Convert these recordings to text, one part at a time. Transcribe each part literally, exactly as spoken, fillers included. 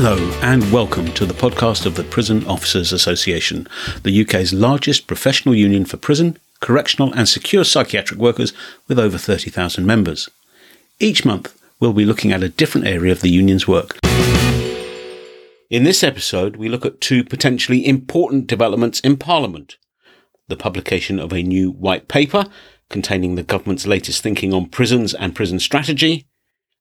Hello and welcome to the podcast of the Prison Officers Association, the U K's largest professional union for prison, correctional and secure psychiatric workers with over thirty thousand members. Each month, we'll be looking at a different area of the union's work. In this episode, we look at two potentially important developments in Parliament. The publication of a new white paper containing the government's latest thinking on prisons and prison strategy,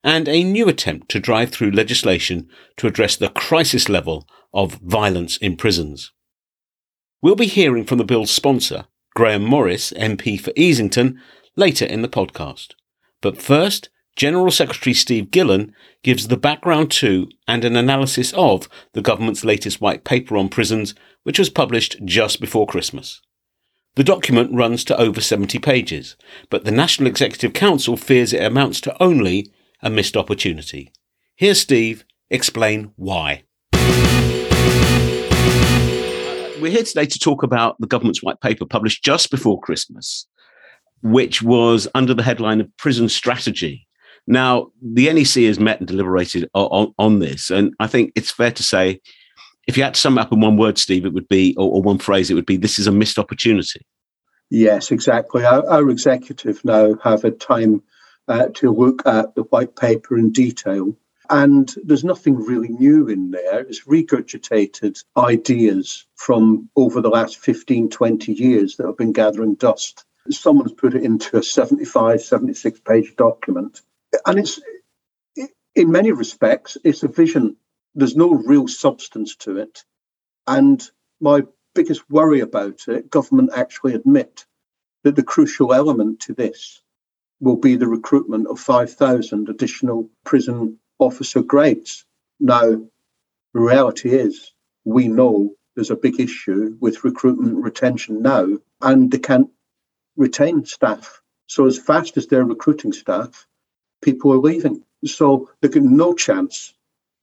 and a new attempt to drive through legislation to address the crisis level of violence in prisons. We'll be hearing from the bill's sponsor, Grahame Morris, M P for Easington, later in the podcast. But first, General Secretary Steve Gillan gives the background to and an analysis of the government's latest white paper on prisons, which was published just before Christmas. The document runs to over seventy pages, but the National Executive Council fears it amounts to only a missed opportunity. Here's Steve explain why. We're here today to talk about the government's white paper published just before Christmas, which was under the headline of Prison Strategy. Now, the N E C has met and deliberated on, on this, and I think it's fair to say, if you had to sum it up in one word, Steve, it would be, or, or one phrase, it would be, this is a missed opportunity. Yes, exactly. Our, our executive now have a time Uh, to look at the white paper in detail. And there's nothing really new in there. It's regurgitated ideas from over the last fifteen, twenty years that have been gathering dust. Someone's put it into a seventy-five, seventy-six page document. And it's, it, in many respects, it's a vision. There's no real substance to it. And my biggest worry about it, government actually admit that the crucial element to this will be the recruitment of five thousand additional prison officer grades. Now, the reality is we know there's a big issue with recruitment and retention now, and they can't retain staff. So as fast as they're recruiting staff, people are leaving. So they've got no chance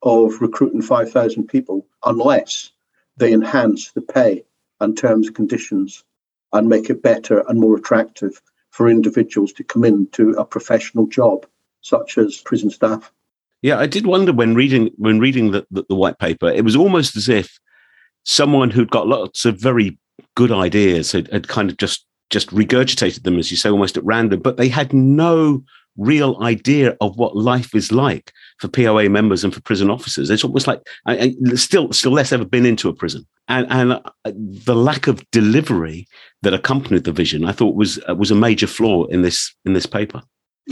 of recruiting five thousand people unless they enhance the pay and terms and conditions and make it better and more attractive for individuals to come into a professional job, such as prison staff. Yeah, I did wonder when reading when reading the, the, the white paper, it was almost as if someone who'd got lots of very good ideas had, had kind of just, just regurgitated them, as you say, almost at random, but they had no real idea of what life is like for P O A members and for prison officers. It's almost like, I, I, still still less ever been into a prison. And, and the lack of delivery that accompanied the vision, I thought, was was a major flaw in this in this paper.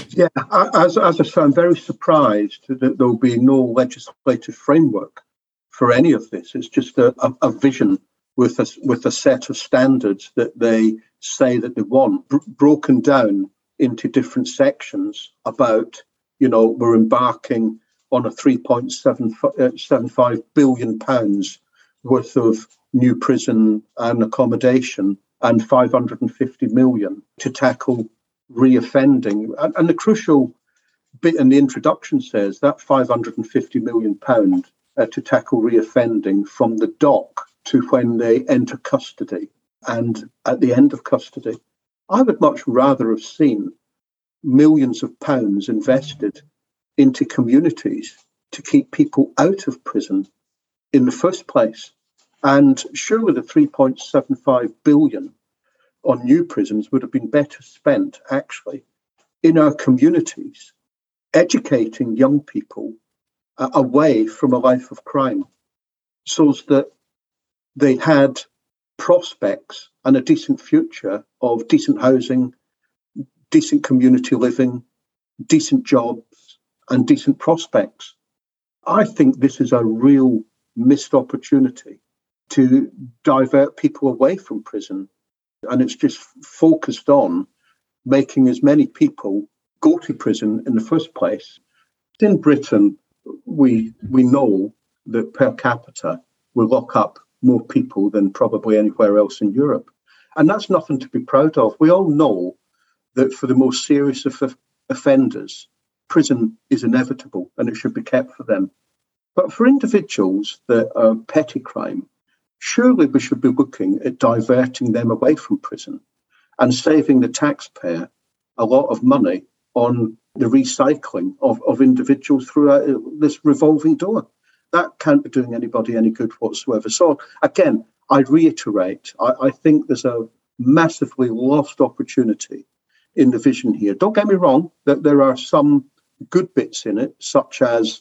Yeah, as, as I say, I'm very surprised that there'll be no legislative framework for any of this. It's just a, a, a vision with a, with a set of standards that they say that they want, br- broken down into different sections about, you know, we're embarking on a three point seven five billion pounds worth of new prison and accommodation and five hundred fifty million to tackle reoffending. And, and the crucial bit in the introduction says that five hundred fifty million pounds uh, to tackle reoffending from the dock to when they enter custody and at the end of custody. I would much rather have seen millions of pounds invested into communities to keep people out of prison in the first place. And surely the three point seven five billion on new prisons would have been better spent, actually, in our communities, educating young people uh, away from a life of crime so that they had prospects and a decent future of decent housing, decent community living, decent jobs, and decent prospects. I think this is a real missed opportunity to divert people away from prison. And it's just focused on making as many people go to prison in the first place. In Britain, we we know that per capita, we lock up more people than probably anywhere else in Europe. And that's nothing to be proud of. We all know that for the most serious of offenders, prison is inevitable and it should be kept for them. But for individuals that are petty crime, surely we should be looking at diverting them away from prison and saving the taxpayer a lot of money on the recycling of, of individuals throughout this revolving door. that can't be doing anybody any good whatsoever. So again, I reiterate, I, I think there's a massively lost opportunity in the vision here. Don't get me wrong, that there are some good bits in it, such as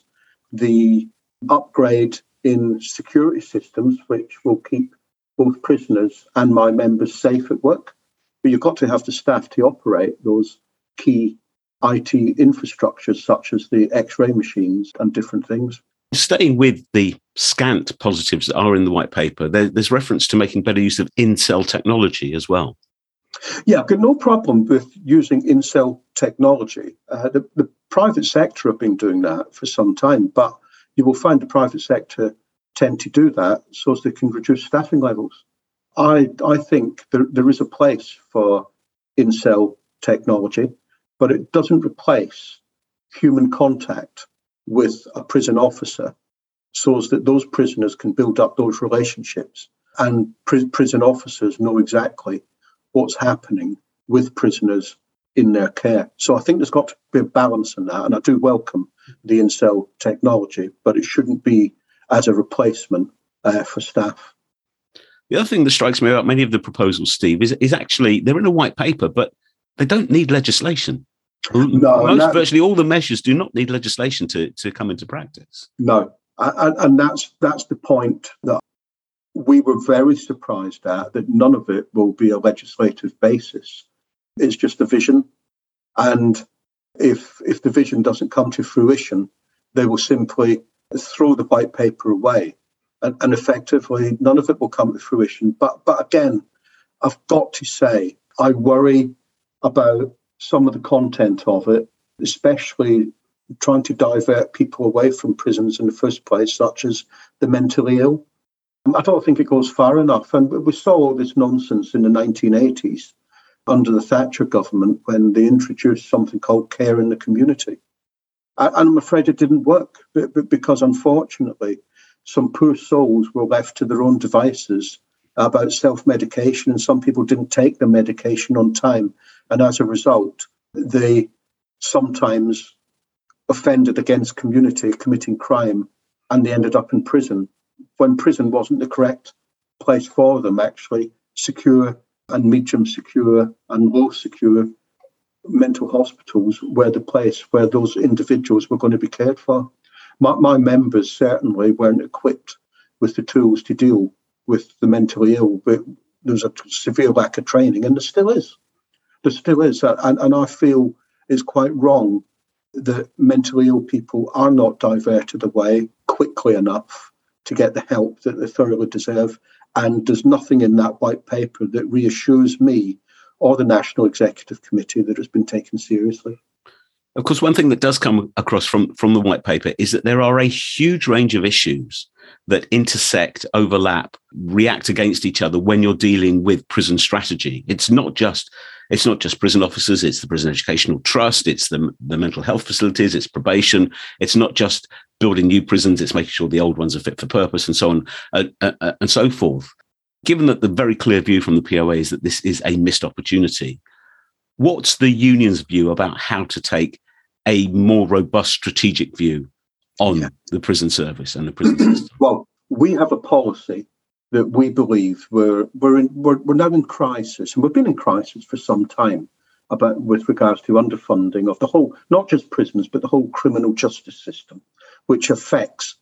the upgrade in security systems, which will keep both prisoners and my members safe at work. But you've got to have the staff to operate those key I T infrastructures, such as the X-ray machines and different things. Staying with the scant positives that are in the white paper, there, there's reference to making better use of in-cell technology as well. Yeah, no problem with using in-cell technology. Uh, the, the private sector have been doing that for some time, but you will find the private sector tend to do that so as they can reduce staffing levels. I I think there, there is a place for in-cell technology, but it doesn't replace human contact with a prison officer so as that those prisoners can build up those relationships and pr- prison officers know exactly what's happening with prisoners in their care. So I think there's got to be a balance in that, and I do welcome the in-cell technology, but it shouldn't be as a replacement uh, for staff. The other thing that strikes me about many of the proposals, Steve, is, is actually they're in a white paper, but they don't need legislation. No, Most, that, virtually all the measures do not need legislation to, to come into practice. No, and, and that's that's the point that we were very surprised at, that none of it will be a legislative basis. It's just a vision. And if if the vision doesn't come to fruition, they will simply throw the white paper away. And, and effectively, none of it will come to fruition. But but again, I've got to say, I worry about some of the content of it, especially trying to divert people away from prisons in the first place, such as the mentally ill. I don't think it goes far enough. And we saw all this nonsense in the nineteen eighties under the Thatcher government when they introduced something called care in the community. And I'm afraid it didn't work because, unfortunately, some poor souls were left to their own devices about self-medication, and some people didn't take the medication on time. And as a result, they sometimes offended against community, committing crime, and they ended up in prison when prison wasn't the correct place for them, actually. Secure and medium secure and low secure mental hospitals were the place where those individuals were going to be cared for. My, my members certainly weren't equipped with the tools to deal with the mentally ill, but there's a severe lack of training, and there still is. There still is. And, and I feel it's quite wrong that mentally ill people are not diverted away quickly enough to get the help that they thoroughly deserve. And there's nothing in that white paper that reassures me or the National Executive Committee that it's been taken seriously. Of course, one thing that does come across from, from the white paper is that there are a huge range of issues that intersect, overlap, react against each other when you're dealing with prison strategy. It's not just it's not just prison officers, it's the Prison Educational Trust, it's the, the mental health facilities, it's probation, it's not just building new prisons, it's making sure the old ones are fit for purpose and so on uh, uh, and so forth. Given that the very clear view from the P O A is that this is a missed opportunity, what's the union's view about how to take a more robust strategic view on yeah. the prison service and the prison system? Well, we have a policy that we believe we're we're, in, we're we're now in crisis, and we've been in crisis for some time about with regards to underfunding of the whole, not just prisons, but the whole criminal justice system, which affects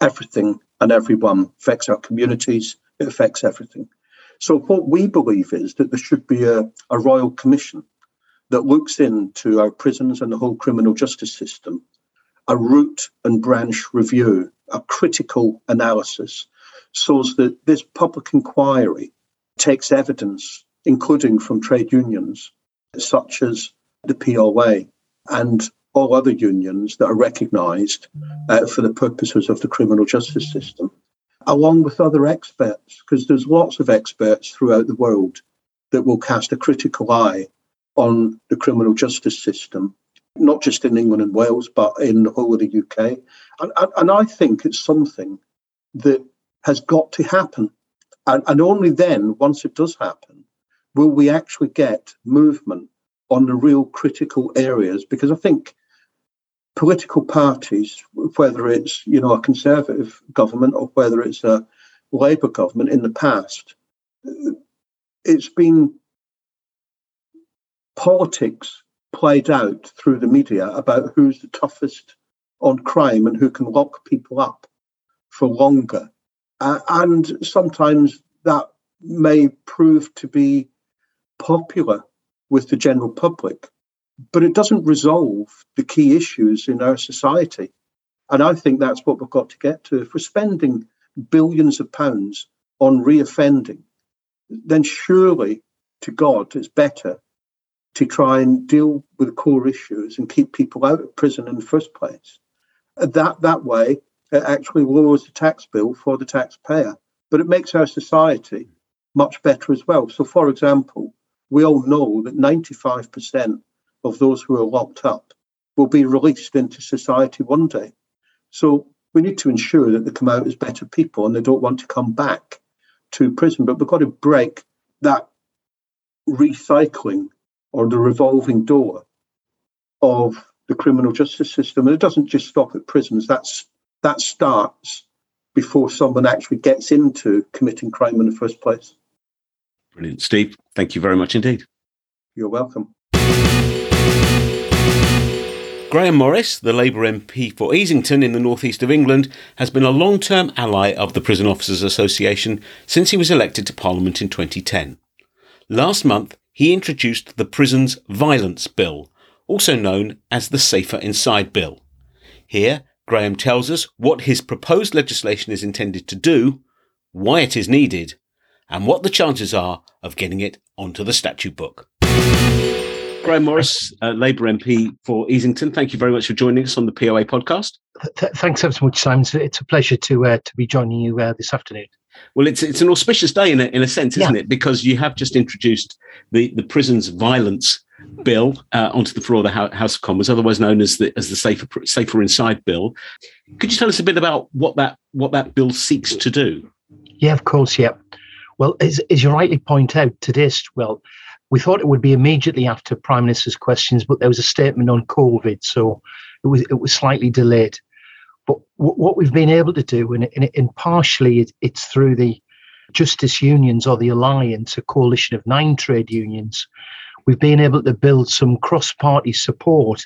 everything and everyone, affects our communities, it affects everything. So what we believe is that there should be a, a royal commission that looks into our prisons and the whole criminal justice system, a root and branch review, a critical analysis, so that this public inquiry takes evidence, including from trade unions, such as the P O A and all other unions that are recognised uh, for the purposes of the criminal justice system, along with other experts, because there's lots of experts throughout the world that will cast a critical eye on the criminal justice system, not just in England and Wales, but in the whole of the U K. And, and, and I think it's something that has got to happen. And, and only then, once it does happen, will we actually get movement on the real critical areas. Because I think political parties, whether it's, you know, a Conservative government or whether it's a Labour government in the past, it's been politics played out through the media about who's the toughest on crime and who can lock people up for longer. Uh, and sometimes that may prove to be popular with the general public, but it doesn't resolve the key issues in our society. And I think that's what we've got to get to. If we're spending billions of pounds on reoffending, then surely, to God, it's better to try and deal with core issues and keep people out of prison in the first place. That, that way, it actually lowers the tax bill for the taxpayer, but it makes our society much better as well. So, for example, we all know that ninety-five percent of those who are locked up will be released into society one day. So we need to ensure that they come out as better people and they don't want to come back to prison. But we've got to break that recycling or the revolving door of the criminal justice system. And it doesn't just stop at prisons. That's, that starts before someone actually gets into committing crime in the first place. Brilliant. Steve, thank you very much indeed. You're welcome. Grahame Morris, the Labour M P for Easington in the northeast of England, has been a long-term ally of the Prison Officers Association since he was elected to Parliament in twenty ten. Last month, he introduced the Prisons (Violence) Bill, also known as the Safer Inside Bill. Here, Grahame tells us what his proposed legislation is intended to do, why it is needed, and what the chances are of getting it onto the statute book. Grahame Morris, uh, Labour M P for Easington, thank you very much for joining us on the P O A podcast. Th- thanks ever so much, Simon. It's a pleasure to uh, to be joining you uh, this afternoon. Well, it's it's an auspicious day in a, in a sense, isn't yeah. it? Because you have just introduced the, the Prisons Violence Bill uh, onto the floor of the House of Commons, otherwise known as the as the Safer Safer Inside Bill. Could you tell us a bit about what that what that bill seeks to do? Yeah, of course, yeah. Well, as, as you rightly point out, today's well. We thought it would be immediately after Prime Minister's questions, but there was a statement on COVID, so it was it was slightly delayed. But w- what we've been able to do, and, and, and partially it, it's through the Justice Unions or the Alliance, a coalition of nine trade unions, we've been able to build some cross-party support,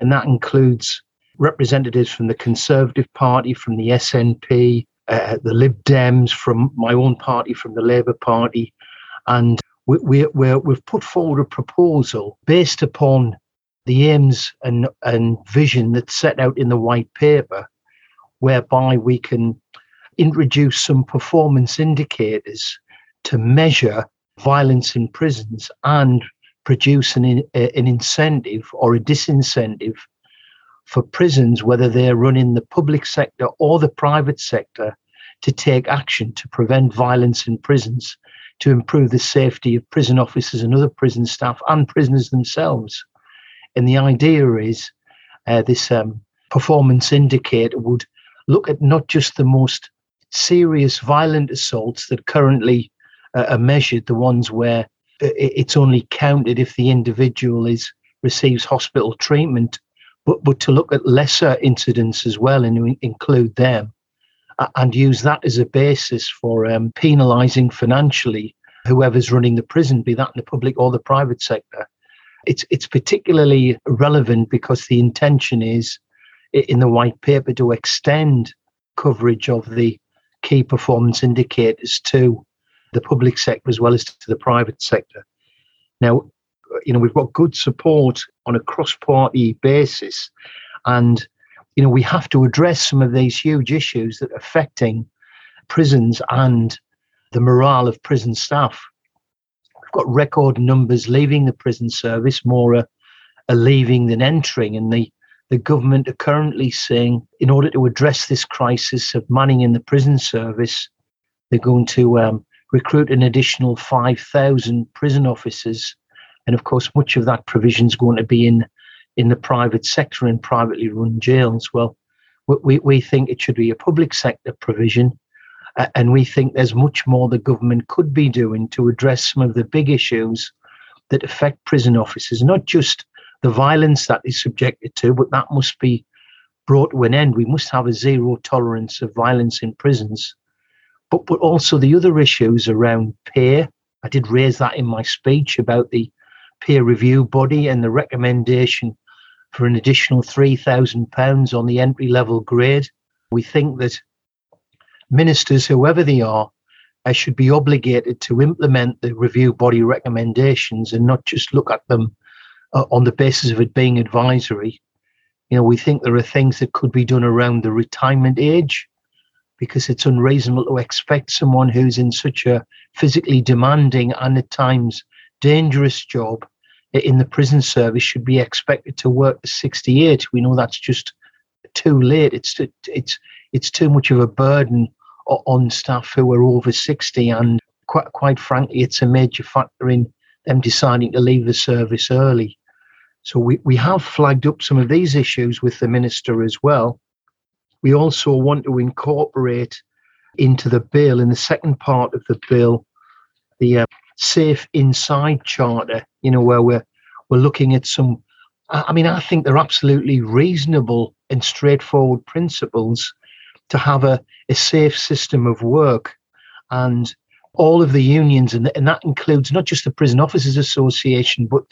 and that includes representatives from the Conservative Party, from the S N P, uh, the Lib Dems, from my own party, from the Labour Party, and We, we, we're, we've put forward a proposal based upon the aims and, and vision that's set out in the white paper, whereby we can introduce some performance indicators to measure violence in prisons and produce an, in, a, an incentive or a disincentive for prisons, whether they're running the public sector or the private sector, to take action to prevent violence in prisons, to improve the safety of prison officers and other prison staff and prisoners themselves. And the idea is uh, this um, performance indicator would look at not just the most serious violent assaults that currently uh, are measured, the ones where it's only counted if the individual is receives hospital treatment, but, but to look at lesser incidents as well and include them, and use that as a basis for um, penalising financially whoever's running the prison, be that in the public or the private sector. It's it's particularly relevant because the intention is, in the white paper, to extend coverage of the key performance indicators to the public sector as well as to the private sector. Now, you know, we've got good support on a cross-party basis, and you know, we have to address some of these huge issues that are affecting prisons and the morale of prison staff. We've got record numbers leaving the prison service, more are, are leaving than entering. And the, the government are currently saying, in order to address this crisis of manning in the prison service, they're going to um, recruit an additional five thousand prison officers. And of course, much of that provision is going to be in in the private sector and privately run jails. Well, we, we think it should be a public sector provision, uh, and we think there's much more the government could be doing to address some of the big issues that affect prison officers, not just the violence that is subjected to, but that must be brought to an end. We must have a zero tolerance of violence in prisons. But but also the other issues around peer. I did raise that in my speech about the peer review body and the recommendation for an additional three thousand pounds on the entry-level grade. We think that ministers, whoever they are, should be obligated to implement the review body recommendations and not just look at them uh, on the basis of it being advisory. You know, we think there are things that could be done around the retirement age, because it's unreasonable to expect someone who's in such a physically demanding and at times dangerous job in the prison service should be expected to work to sixty-eight. We know that's just too late. It's it's it's too much of a burden on staff who are over sixty, and quite quite frankly, it's a major factor in them deciding to leave the service early. So we, we have flagged up some of these issues with the minister as well. We also want to incorporate into the bill, in the second part of the bill, the uh, Safe Inside Charter, you know, where we're, we're looking at some, I mean, I think they're absolutely reasonable and straightforward principles to have a, a safe system of work. And all of the unions, and, and that includes not just the Prison Officers Association, but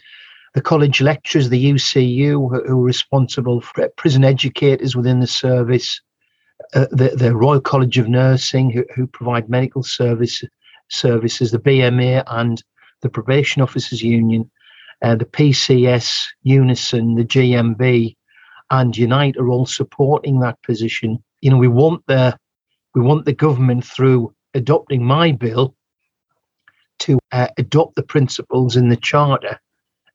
the college lecturers, the U C U, who are responsible for prison educators within the service, uh, the, the Royal College of Nursing, who, who provide medical service, services, the B M A and the Probation Officers Union, uh, the P C S, Unison, the G M B and Unite are all supporting that position. You know, we want the, we want the government, through adopting my bill, to uh, adopt the principles in the Charter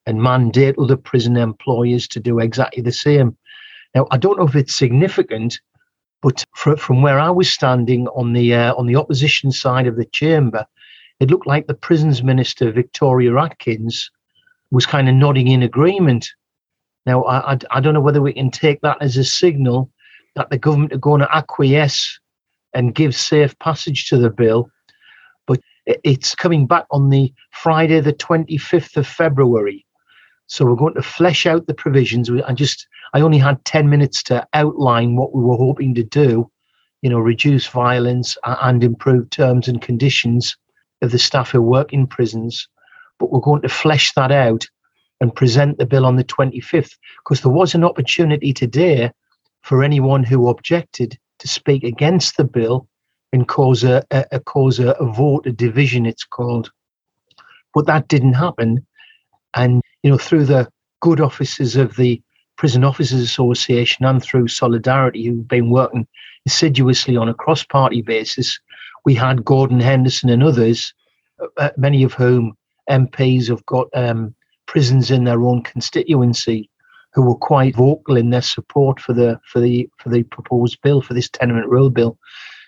and mandate other prison employers to do exactly the same. Now, I don't know if it's significant, but for, from where I was standing on the uh, on the opposition side of the chamber, it looked like the prisons minister, Victoria Atkins, was kind of nodding in agreement. Now, I, I, I don't know whether we can take that as a signal that the government are going to acquiesce and give safe passage to the bill, but it's coming back on the Friday, the twenty-fifth of February. So we're going to flesh out the provisions. I just, I only had ten minutes to outline what we were hoping to do, you know, reduce violence and improve terms and conditions of the staff who work in prisons. But we're going to flesh that out and present the bill on the twenty-fifth, because there was an opportunity today for anyone who objected to speak against the bill and cause a, a, a cause a, a vote, a division, it's called. But that didn't happen. And you know, through the good offices of the Prison Officers Association and through Solidarity, who've been working assiduously on a cross-party basis, we had Gordon Henderson and others, uh, many of whom M Ps have got um, prisons in their own constituency, who were quite vocal in their support for the for the for the proposed bill, for this tenement rule bill.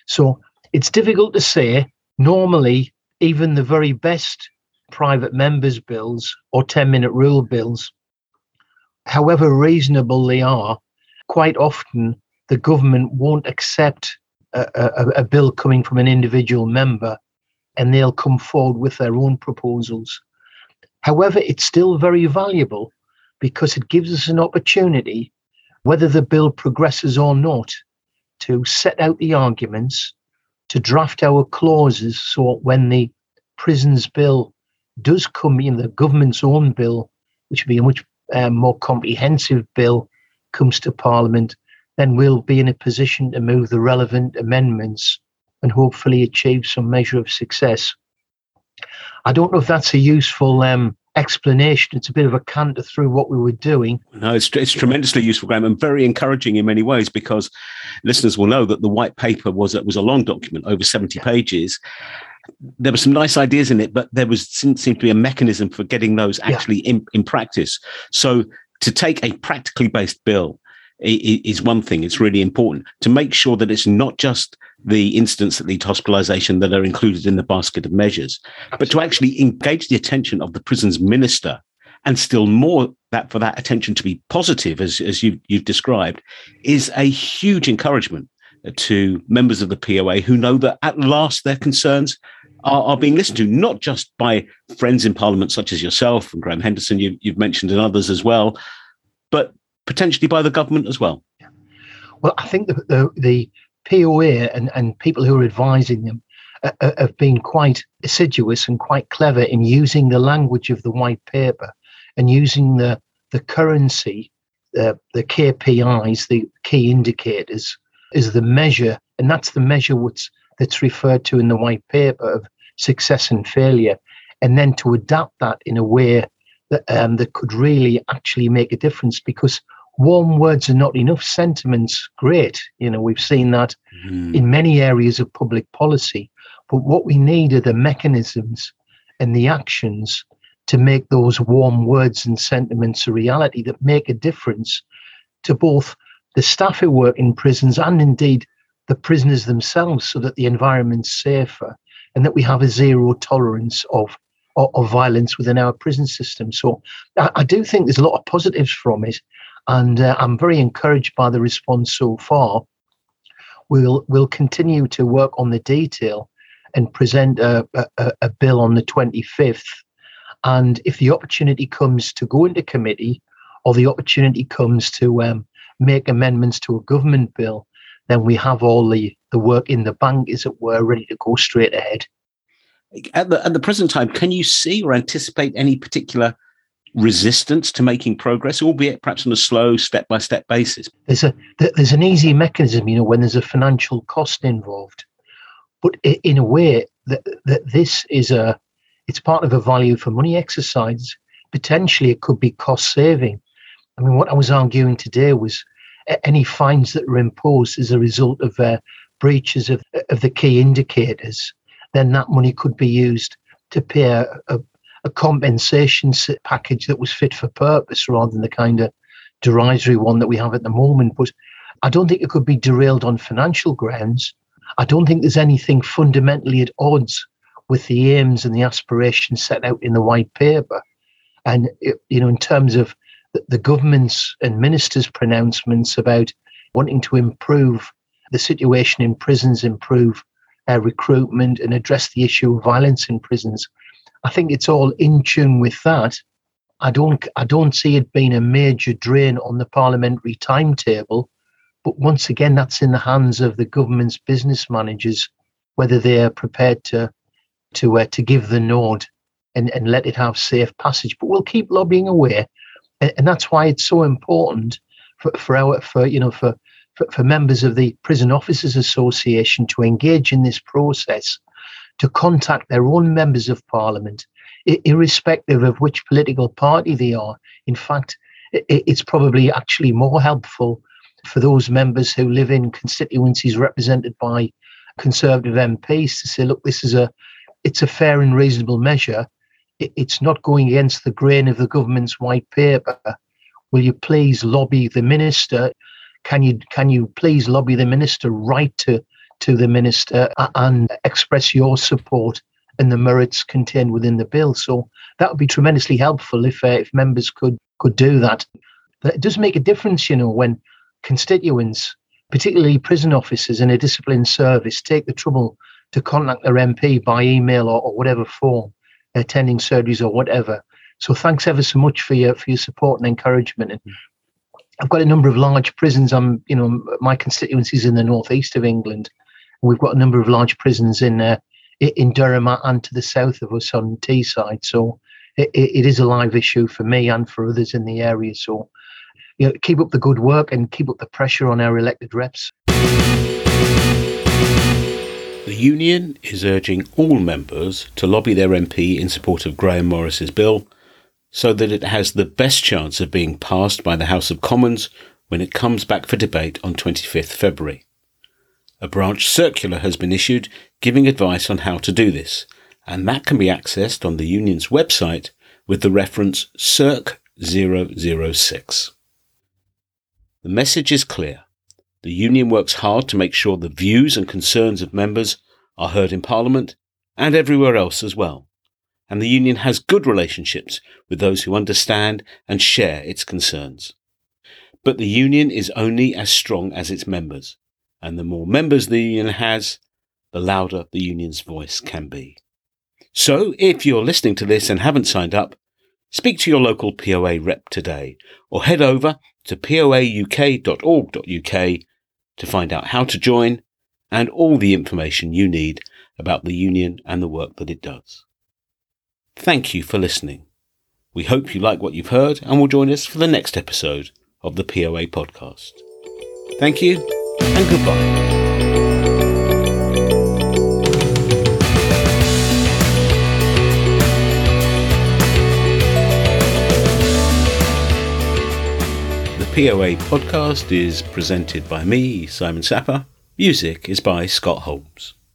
So it's difficult to say. Normally, even the very best private members' bills or ten-minute rule bills, however reasonable they are, quite often the government won't accept a, a, a bill coming from an individual member, and they'll come forward with their own proposals. However, it's still very valuable, because it gives us an opportunity, whether the bill progresses or not, to set out the arguments, to draft our clauses, so when the prisons bill does come in, the government's own bill, which will be a much um, more comprehensive bill, comes to Parliament, then we'll be in a position to move the relevant amendments and hopefully achieve some measure of success. I don't know if that's a useful um, explanation. It's a bit of a canter through what we were doing. No, it's, it's tremendously useful, Grahame, and very encouraging in many ways, because listeners will know that the white paper was, was a long document, over seventy pages. There were some nice ideas in it, but there was didn't seem to be a mechanism for getting those actually yeah. in, in practice. So to take a practically based bill is one thing. It's really important to make sure that it's not just the incidents that lead to hospitalisation that are included in the basket of measures, Absolutely. But to actually engage the attention of the prisons minister, and still more that for that attention to be positive, as, as you, you've described, is a huge encouragement to members of the P O A, who know that at last their concerns are, are being listened to, not just by friends in Parliament such as yourself and Grahame Henderson, you, you've mentioned, and others as well, but potentially by the government as well? Well, I think the the, the P O A and, and people who are advising them uh, uh, have been quite assiduous and quite clever in using the language of the white paper and using the, the currency, uh, the K P Is, the key indicators, is the measure, and that's the measure what's, that's referred to in the white paper of success and failure, and then to adapt that in a way that, um, that could really actually make a difference, because warm words are not enough. Sentiment's great. You know, we've seen that mm. in many areas of public policy, but what we need are the mechanisms and the actions to make those warm words and sentiments a reality that make a difference to both the staff who work in prisons and indeed the prisoners themselves, so that the environment's safer and that we have a zero tolerance of of, of violence within our prison system. So I, I do think there's a lot of positives from it, and uh, I'm very encouraged by the response so far. We'll we'll continue to work on the detail and present a, a, a bill on the twenty-fifth. And if the opportunity comes to go into committee, or the opportunity comes to um, make amendments to a government bill, then we have all the, the work in the bank, as it were, ready to go straight ahead. At the, at the present time, can you see or anticipate any particular resistance to making progress, albeit perhaps on a slow, step-by-step basis? There's a there's an easy mechanism, you know, when there's a financial cost involved. But in a way, that that this is a it's part of a value for money exercise. Potentially, it could be cost saving. I mean, what I was arguing today was any fines that are imposed as a result of uh, breaches of, of the key indicators, then that money could be used to pay a, a, a compensation package that was fit for purpose, rather than the kind of derisory one that we have at the moment. But I don't think it could be derailed on financial grounds. I don't think there's anything fundamentally at odds with the aims and the aspirations set out in the white paper. And, it, you know, in terms of the government's and ministers' pronouncements about wanting to improve the situation in prisons, improve uh, recruitment and address the issue of violence in prisons, I think it's all in tune with that. I don't I don't see it being a major drain on the parliamentary timetable, but once again, that's in the hands of the government's business managers, whether they are prepared to to, uh, to give the nod and, and let it have safe passage. But we'll keep lobbying away. And that's why it's so important for, for our, for you know, for, for for members of the Prison Officers Association to engage in this process, to contact their own members of Parliament, irrespective of which political party they are. In fact, it's probably actually more helpful for those members who live in constituencies represented by Conservative M Ps to say, look, this is a, it's a fair and reasonable measure. It's not going against the grain of the government's white paper. Will you please lobby the minister? Can you can you please lobby the minister? Write to, to the minister and express your support and the merits contained within the bill. So that would be tremendously helpful if uh, if members could could do that. But it does make a difference, you know, when constituents, particularly prison officers in a discipline service, take the trouble to contact their M P by email or, or whatever form, attending surgeries or whatever. So thanks ever so much for your for your support and encouragement. And I've got a number of large prisons. I'm, you know, my constituency's in the northeast of England. We've got a number of large prisons in uh, in Durham and to the south of us on Teesside. So it, it is a live issue for me and for others in the area. So, you know, keep up the good work and keep up the pressure on our elected reps. The union is urging all members to lobby their M P in support of Grahame Morris's bill so that it has the best chance of being passed by the House of Commons when it comes back for debate on the twenty-fifth of February. A branch circular has been issued giving advice on how to do this, and that can be accessed on the union's website with the reference circ zero zero six. The message is clear. The union works hard to make sure the views and concerns of members are heard in Parliament and everywhere else as well. And the union has good relationships with those who understand and share its concerns. But the union is only as strong as its members. And the more members the union has, the louder the union's voice can be. So, if you're listening to this and haven't signed up, speak to your local P O A rep today, or head over to p o a u k dot org dot u k to find out how to join and all the information you need about the union and the work that it does. Thank you for listening. We hope you like what you've heard and will join us for the next episode of the P O A podcast. Thank you and goodbye. The P O A podcast is presented by me, Simon Sapper. Music is by Scott Holmes.